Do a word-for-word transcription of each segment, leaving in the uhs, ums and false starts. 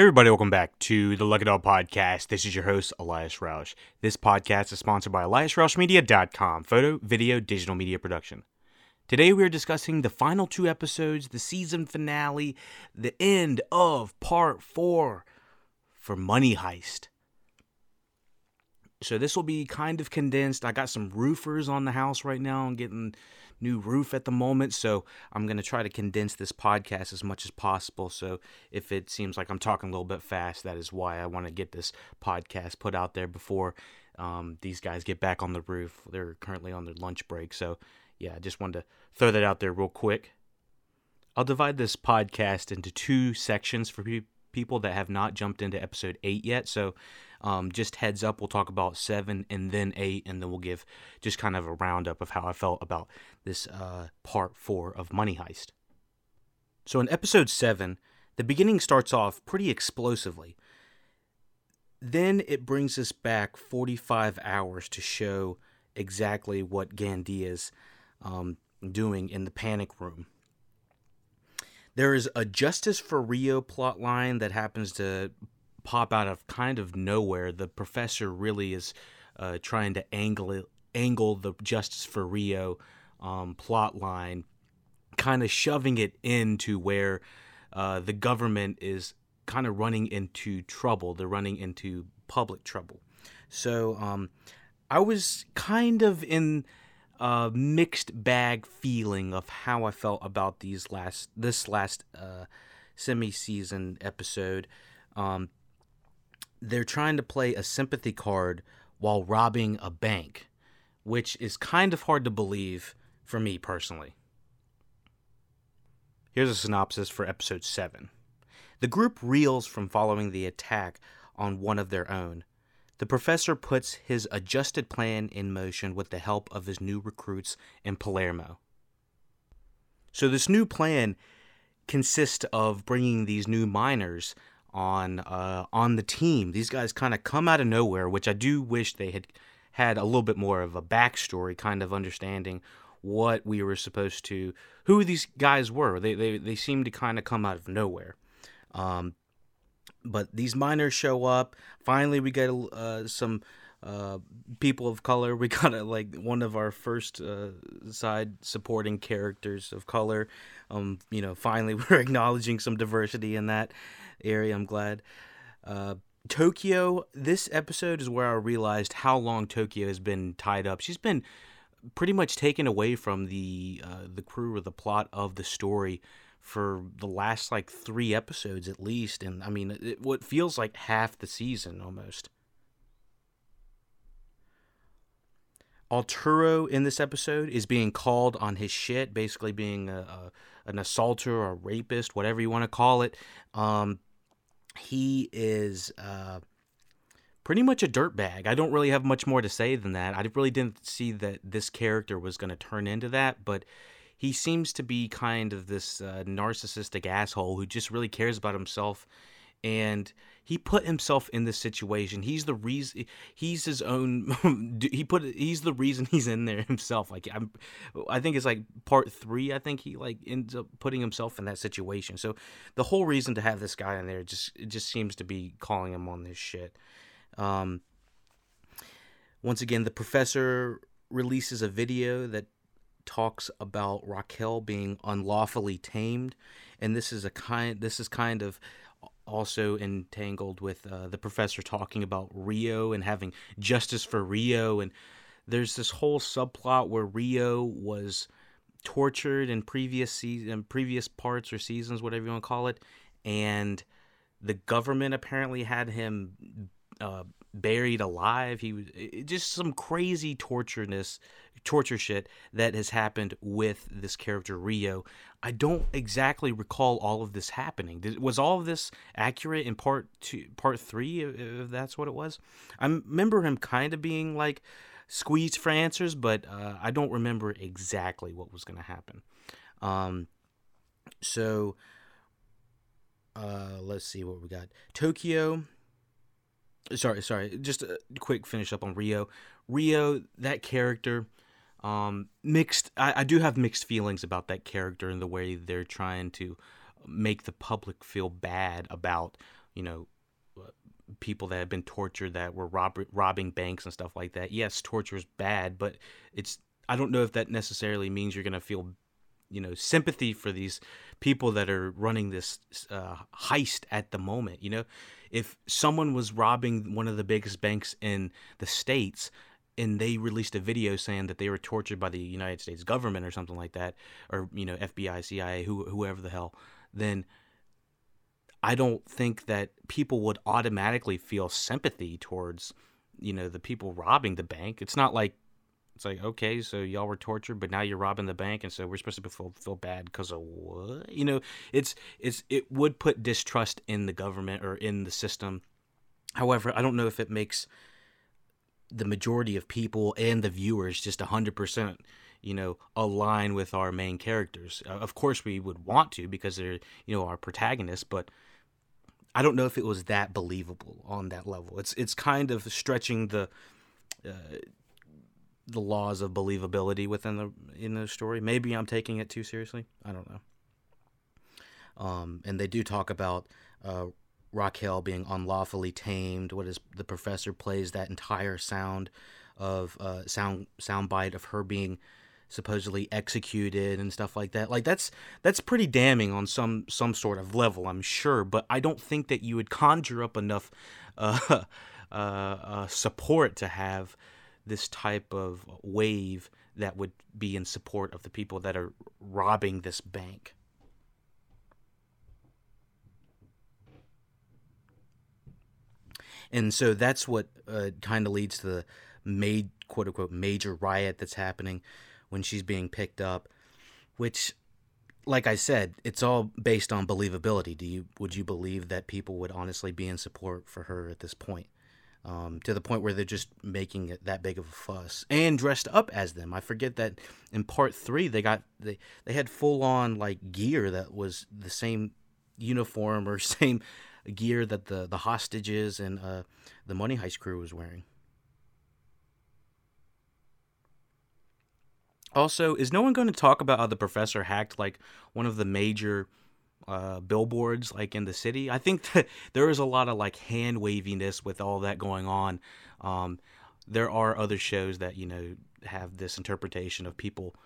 Hey everybody, welcome back to the Lucky Doll Podcast. This is your host, Elias Roush. This podcast is sponsored by Elias Roush Media dot com, photo, video, digital media production. Today we are discussing the final two episodes, the season finale, the end of part four for Money Heist. So this will be kind of condensed. I got some roofers on the house right now. I'm getting new roof at the moment, so I'm going to try to condense this podcast as much as possible. So if it seems like I'm talking a little bit fast, that is why. I want to get this podcast put out there before um, these guys get back on the roof. They're currently on their lunch break, so yeah, I just wanted to throw that out there real quick. I'll divide this podcast into two sections for pe- people that have not jumped into episode eight yet, so um, just heads up, we'll talk about seven and then eight, and then we'll give just kind of a roundup of how I felt about this uh, part four of Money Heist. So in episode seven, the beginning starts off pretty explosively. Then it brings us back forty-five hours to show exactly what Gandia's um, doing in the panic room. There is a Justice for Rio plotline that happens to pop out of kind of nowhere. The professor really is uh, trying to angle it, angle the Justice for Rio um, plotline, kind of shoving it into where uh, the government is kind of running into trouble. They're running into public trouble. So um, I was kind of in a mixed bag feeling of how I felt about these last this last uh, semi-season episode. Um, they're trying to play a sympathy card while robbing a bank, which is kind of hard to believe for me personally. Here's a synopsis for episode seven. The group reels from following the attack on one of their own. The professor puts his adjusted plan in motion with the help of his new recruits in Palermo. So this new plan consists of bringing these new miners on uh, on the team. These guys kind of come out of nowhere, which I do wish they had had a little bit more of a backstory, kind of understanding what we were supposed to, who these guys were. They they they seem to kind of come out of nowhere. Um, But these miners show up. Finally, we get uh, some uh, people of color. We got uh, like one of our first uh, side supporting characters of color. Um, you know, finally we're acknowledging some diversity in that area. I'm glad. Uh, Tokyo. This episode is where I realized how long Tokyo has been tied up. She's been pretty much taken away from the uh, the crew or the plot of the story for the last like three episodes at least, and I mean it, what feels like half the season almost. Arturo in this episode is being called on his shit, basically being a, a an assaulter or a rapist, whatever you want to call it. Um, he is uh, pretty much a dirtbag. I don't really have much more to say than that. I really didn't see that this character was going to turn into that, but he seems to be kind of this uh, narcissistic asshole who just really cares about himself, and he put himself in this situation. He's the reason. He's his own. he put. He's the reason he's in there himself. Like I'm, I think it's like part three. I think he like ends up putting himself in that situation. So the whole reason to have this guy in there just it just seems to be calling him on this shit. Um. Once again, the professor releases a video that talks about Raquel being unlawfully tamed, and this is a kind this is kind of also entangled with uh, the professor talking about Rio and having justice for Rio, and there's this whole subplot where Rio was tortured in previous season previous parts or seasons, whatever you want to call it, and the government apparently had him uh, buried alive. He was just some crazy tortureness torture shit that has happened with this character Rio. I don't exactly recall all of this happening. Did, was all of this accurate in part two, part three, if that's what it was? I remember him kind of being like squeezed for answers, but uh, I don't remember exactly what was going to happen. Um, so uh, let's see what we got. Tokyo. Sorry, sorry. Just a quick finish up on Rio. Rio, that character, um, mixed. I, I do have mixed feelings about that character and the way they're trying to make the public feel bad about you know, people that have been tortured that were rob- robbing banks and stuff like that. Yes, torture is bad, but it's, I don't know if that necessarily means you're going to feel, you know, sympathy for these people that are running this uh, heist at the moment. You know, if someone was robbing one of the biggest banks in the States and they released a video saying that they were tortured by the United States government or something like that, or, you know, F B I, C I A, who, whoever the hell, then I don't think that people would automatically feel sympathy towards, you know, the people robbing the bank. It's not like, it's like, okay, so y'all were tortured, but now you're robbing the bank, and so we're supposed to feel, feel bad because of what? You know, it's, it's, it would put distrust in the government or in the system. However, I don't know if it makes the majority of people and the viewers just one hundred percent, you know, align with our main characters. Of course we would want to because they're, you know, our protagonists, but I don't know if it was that believable on that level. It's it's kind of stretching the uh, the laws of believability within the in the story. Maybe I'm taking it too seriously. I don't know. Um, and they do talk about uh, Raquel being unlawfully tamed. What is the professor plays that entire sound of uh, sound soundbite of her being supposedly executed and stuff like that. Like that's that's pretty damning on some some sort of level, I'm sure, but I don't think that you would conjure up enough uh, uh, uh, support to have this type of wave that would be in support of the people that are robbing this bank. And so that's what uh, kind of leads to the made quote unquote major riot that's happening when she's being picked up, which, like I said, it's all based on believability. Do you would you believe that people would honestly be in support for her at this point, um, to the point where they're just making it that big of a fuss and dressed up as them? I forget that in part three they got they they had full on like gear that was the same uniform or same gear that the the hostages and uh, the Money Heist crew was wearing. Also, is no one going to talk about how the professor hacked, like, one of the major uh, billboards, like, in the city? I think that there is a lot of, like, hand-waviness with all that going on. Um, there are other shows that, you know, have this interpretation of people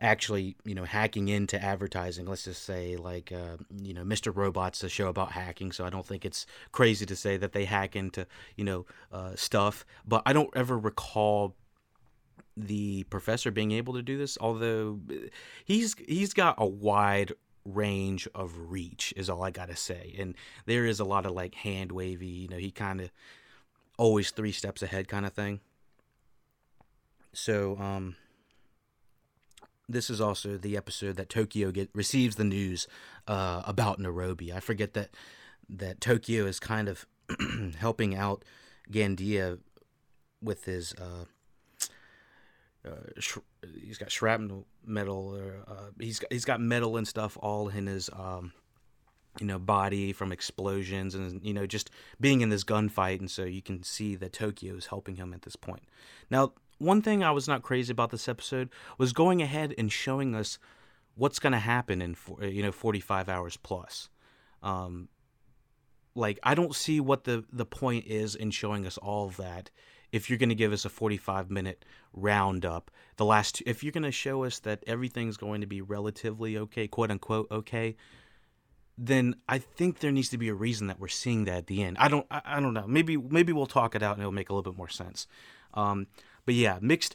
actually, you know, hacking into advertising. Let's just say, like, uh, you know, Mister Robot's a show about hacking, so I don't think it's crazy to say that they hack into, you know, uh, stuff. But I don't ever recall the professor being able to do this, although he's he's got a wide range of reach is all I gotta say, and there is a lot of like hand wavy, you know, he kind of always three steps ahead kind of thing. So um this is also the episode that Tokyo get receives the news uh about Nairobi. I forget that that Tokyo is kind of helping out Gandia with his uh Uh, sh- he's got shrapnel metal or uh, he's got, he's got metal and stuff all in his um, you know, body from explosions and, you know, just being in this gunfight. And so you can see that Tokyo is helping him at this point. Now, one thing I was not crazy about this episode was going ahead and showing us what's going to happen in for, you know, forty-five hours plus. Um, like, I don't see what the, the point is in showing us all of that. If you're going to give us a forty-five minute roundup, the last two, if you're going to show us that everything's going to be relatively okay, quote unquote okay, then I think there needs to be a reason that we're seeing that at the end. I don't, I, I don't know. Maybe, maybe we'll talk it out and it'll make a little bit more sense. Um, but yeah, mixed,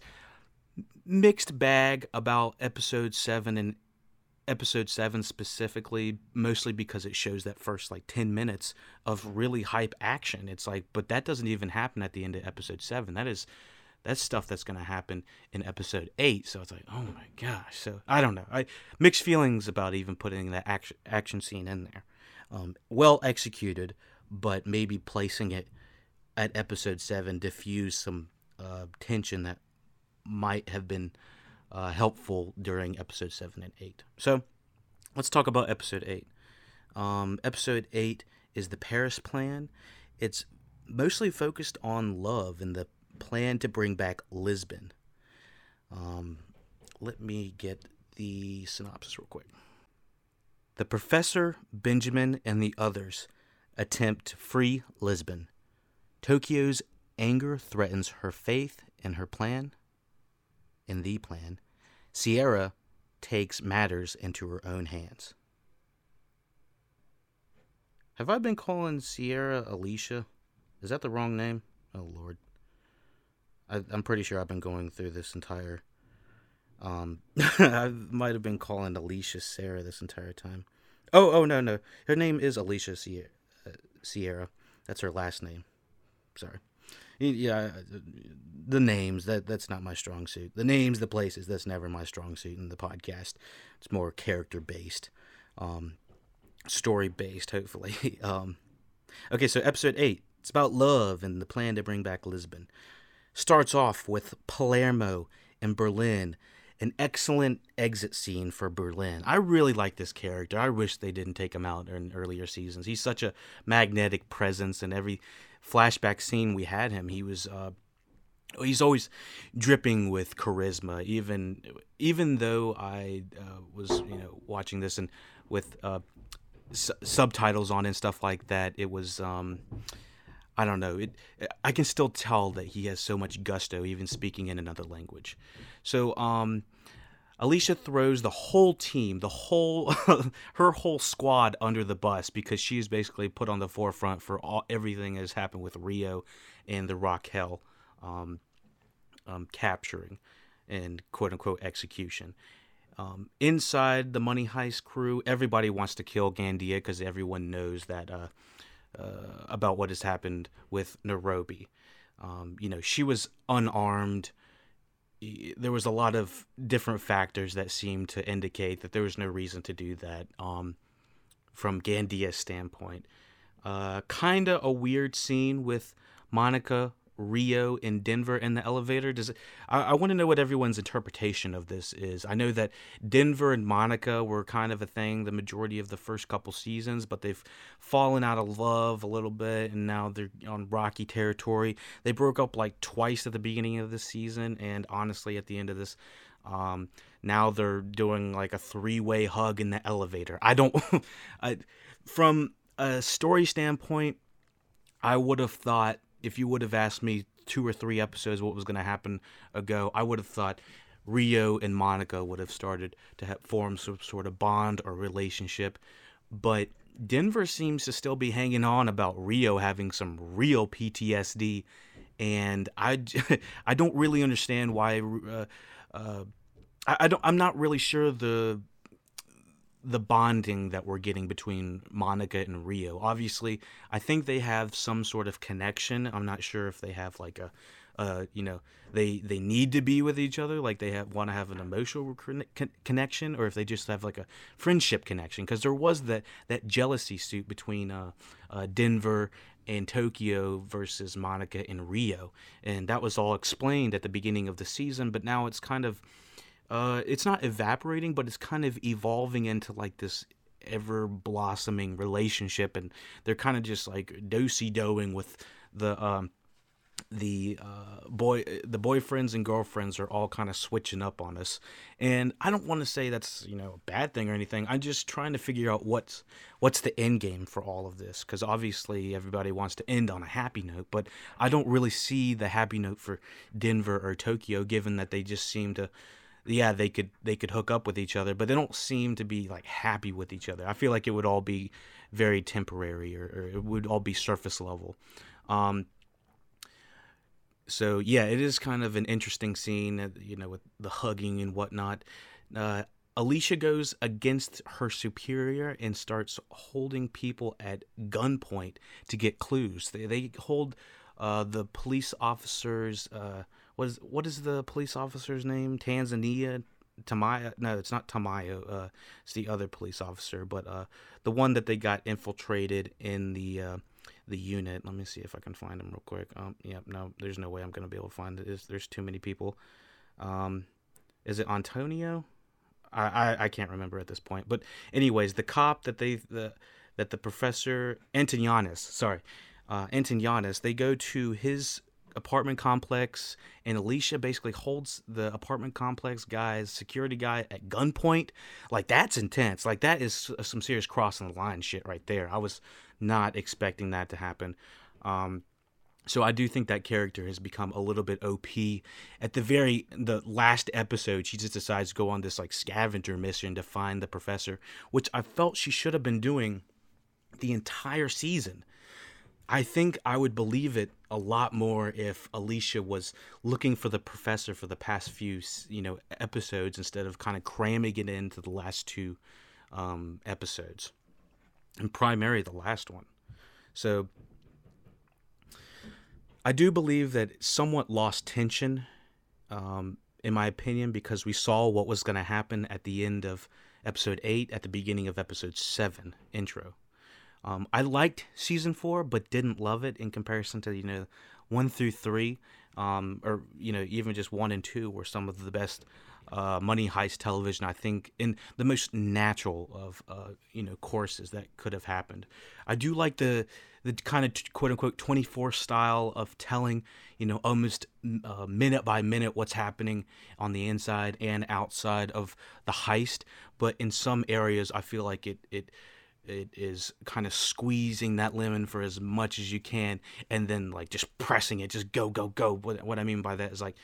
mixed bag about episode seven and episode seven specifically, mostly because it shows that first like ten minutes of really hype action. It's like, but that doesn't even happen at the end of episode seven. That is, that's stuff that's going to happen in episode eight. So it's like, oh my gosh. So I don't know. I mixed feelings about even putting that action, action scene in there. Um, well executed, but maybe placing it at episode seven diffused some uh, tension that might have been Uh, helpful during episode seven and eight. So let's talk about episode eight. Um, episode eight is the Paris Plan. It's mostly focused on love and the plan to bring back Lisbon. Um, let me get the synopsis real quick. The professor, Benjamin, and the others attempt to free Lisbon. Tokyo's anger threatens her faith in her plan, in the plan. Sierra takes matters into her own hands. Have I been calling Sierra Alicia? Is that the wrong name? Oh, Lord. I, I'm pretty sure I've been going through this entire... Um, I might have been calling Alicia Sierra this entire time. Oh, oh, no, no. Her name is Alicia Sierra. Uh, Sierra. That's her last name. Sorry. Yeah, the names, that that's not my strong suit. The names, the places, that's never my strong suit in the podcast. It's more character-based, um, story-based, hopefully. um, okay, so episode eight. It's about love and the plan to bring back Lisbon. Starts off with Palermo and Berlin. An excellent exit scene for Berlin. I really like this character. I wish they didn't take him out in earlier seasons. He's such a magnetic presence, and every flashback scene we had him, he was uh, he's always dripping with charisma. Even even though I uh, was you know watching this and with uh, su- subtitles on and stuff like that, it was. Um, I don't know. It, I can still tell that he has so much gusto, even speaking in another language. So, um, Alicia throws the whole team, the whole, her whole squad under the bus because she is basically put on the forefront for all everything that has happened with Rio and the Raquel um, um, capturing and quote unquote execution. Um, inside the Money Heist crew, everybody wants to kill Gandia because everyone knows that. Uh, Uh, about what has happened with Nairobi. Um, you know, she was unarmed. There was a lot of different factors that seemed to indicate that there was no reason to do that um, from Gandia's standpoint. Uh, kind of a weird scene with Monica, Rio, and Denver in the elevator. Does it, I, I want to know what everyone's interpretation of this is. I know that Denver and Monica were kind of a thing the majority of the first couple seasons, but they've fallen out of love a little bit, and now they're on rocky territory. They broke up like twice at the beginning of the season, and honestly, at the end of this, um, now they're doing like a three-way hug in the elevator. I don't... I, from a story standpoint, I would have thought if you would have asked me two or three episodes what was going to happen ago, I would have thought Rio and Monica would have started to have formed some sort of bond or relationship. But Denver seems to still be hanging on about Rio having some real P T S D. And I, I don't really understand why. Uh, uh, I, I don't, I'm not really sure the... the bonding that we're getting between Monica and Rio. Obviously, I think they have some sort of connection. I'm not sure if they have like a, uh, you know, they, they need to be with each other. Like they have, want to have an emotional con- connection or if they just have like a friendship connection. Cause there was that, that jealousy suit between, uh, uh, Denver and Tokyo versus Monica and Rio. And that was all explained at the beginning of the season, but now it's kind of, Uh, it's not evaporating, but it's kind of evolving into like this ever blossoming relationship, and they're kind of just like do-si-doing with the um, the uh, boy. The boyfriends and girlfriends are all kind of switching up on us, and I don't want to say that's you know a bad thing or anything. I'm just trying to figure out what's what's the end game for all of this, because obviously everybody wants to end on a happy note, but I don't really see the happy note for Denver or Tokyo, given that they just seem to. Yeah, they could they could hook up with each other, but they don't seem to be like happy with each other. I feel like it would all be very temporary, or, or it would all be surface level. Um, so yeah, it is kind of an interesting scene, you know, with the hugging and whatnot. Uh, Alicia goes against her superior and starts holding people at gunpoint to get clues. They they hold uh, the police officers. Uh, What is, what is the police officer's name? Tanzania? Tamayo? No, it's not Tamayo. Uh, it's the other police officer, but uh, the one that they got infiltrated in the uh, the unit. Let me see if I can find him real quick. Um, yeah, no, there's no way I'm going to be able to find it. It's, there's too many people. Um, is it Antonio? I, I, I can't remember at this point. But anyways, the cop that they the that the professor Antonianus, sorry, uh, Antonianus. They go to his apartment complex, and Alicia basically holds the apartment complex guy's security guy at gunpoint. Like, that's intense. Like, that is some serious crossing the line shit right there. I was not expecting that to happen. Um, so I do think that character has become a little bit O P. At the very the last episode, she just decides to go on this like scavenger mission to find the professor, which I felt she should have been doing the entire season. I think I would believe it a lot more if Alicia was looking for the professor for the past few, you know, episodes instead of kind of cramming it into the last two um, episodes, and primarily the last one. So I do believe that somewhat lost tension, um, in my opinion, because we saw what was going to happen at the end of episode eight, at the beginning of episode seven intro. Um, I liked season four, but didn't love it in comparison to, you know, one through three, um, or, you know, even just one and two were some of the best uh, Money Heist television, I think, in the most natural of, uh, you know, courses that could have happened. I do like the the kind of quote unquote twenty-four style of telling, you know, almost uh, minute by minute what's happening on the inside and outside of the heist. But in some areas, I feel like it it. It is kind of squeezing that lemon for as much as you can and then like just pressing it, just go, go, go. What, what I mean by that is like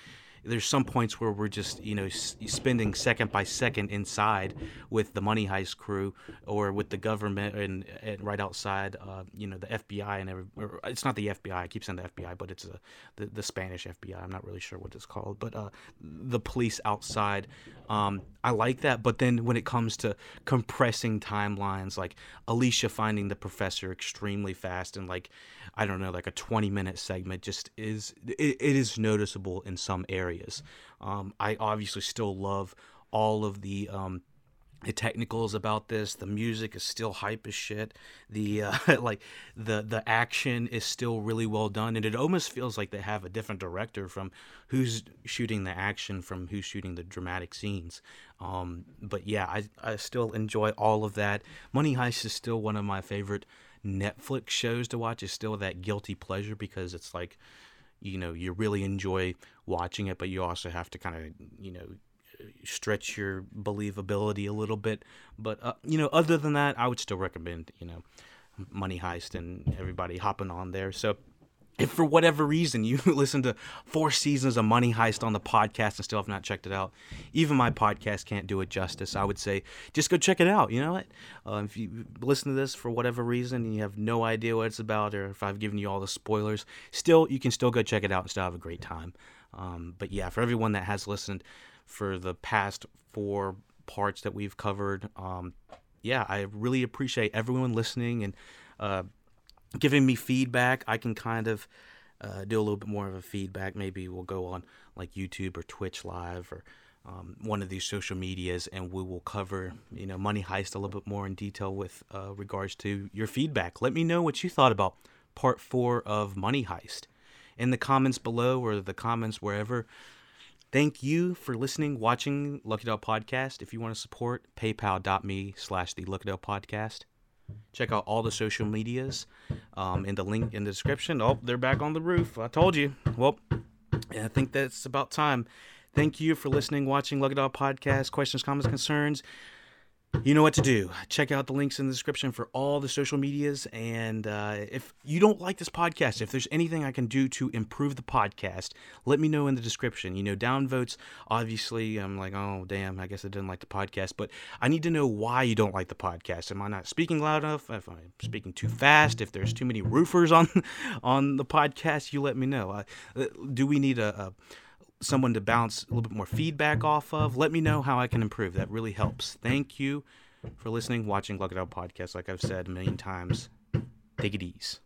there's some points where we're just, you know, s- spending second by second inside with the Money Heist crew or with the government and, and right outside, uh, you know, the F B I and every, or it's not the F B I. I keep saying the F B I, but it's a, the, the Spanish F B I. I'm not really sure what it's called, but uh, the police outside. Um, I like that. But then when it comes to compressing timelines, like Alicia finding the professor extremely fast and like, I don't know, like a twenty minute segment just is, it, it is noticeable in some areas. Um, I obviously still love all of the um, the technicals about this. The music is still hype as shit. The uh, like the the action is still really well done, and it almost feels like they have a different director from who's shooting the action from who's shooting the dramatic scenes. Um, but yeah, I I still enjoy all of that. Money Heist is still one of my favorite Netflix shows to watch. It's still that guilty pleasure because it's like, you know, you really enjoy watching it, but you also have to kind of, you know, stretch your believability a little bit. But, uh, you know, other than that, I would still recommend, you know, Money Heist and everybody hopping on there. So if for whatever reason you listen to four seasons of Money Heist on the podcast and still have not checked it out, even my podcast can't do it justice. I would say just go check it out. You know what? Uh, if you listen to this for whatever reason and you have no idea what it's about, or if I've given you all the spoilers, still you can still go check it out and still have a great time. Um, but yeah, for everyone that has listened for the past four parts that we've covered, um, yeah, I really appreciate everyone listening and uh, giving me feedback. I can kind of uh, do a little bit more of a feedback. Maybe we'll go on like YouTube or Twitch Live or um, one of these social medias, and we will cover, you know, Money Heist a little bit more in detail with uh, regards to your feedback. Let me know what you thought about part four of Money Heist in the comments below or the comments wherever. Thank you for listening, watching Lucky Doll Podcast. If you want to support, paypal.me slash the Lucky Doll Podcast. Check out all the social medias um, in the link in the description. Oh, they're back on the roof. I told you. Well, I think that's about time. Thank you for listening, watching Lucky Doll Podcast. Questions, comments, concerns. You know what to do. Check out the links in the description for all the social medias. And uh, if you don't like this podcast, if there's anything I can do to improve the podcast, let me know in the description. You know, downvotes, obviously, I'm like, oh, damn, I guess I didn't like the podcast. But I need to know why you don't like the podcast. Am I not speaking loud enough? If I'm speaking too fast? If there's too many roofers on on the podcast, you let me know. Uh, do we need a... a someone to bounce a little bit more feedback off of? Let me know how I can improve. That really helps. Thank you for listening, watching Lucky Doll Podcast. Like I've said a million times, take it easy.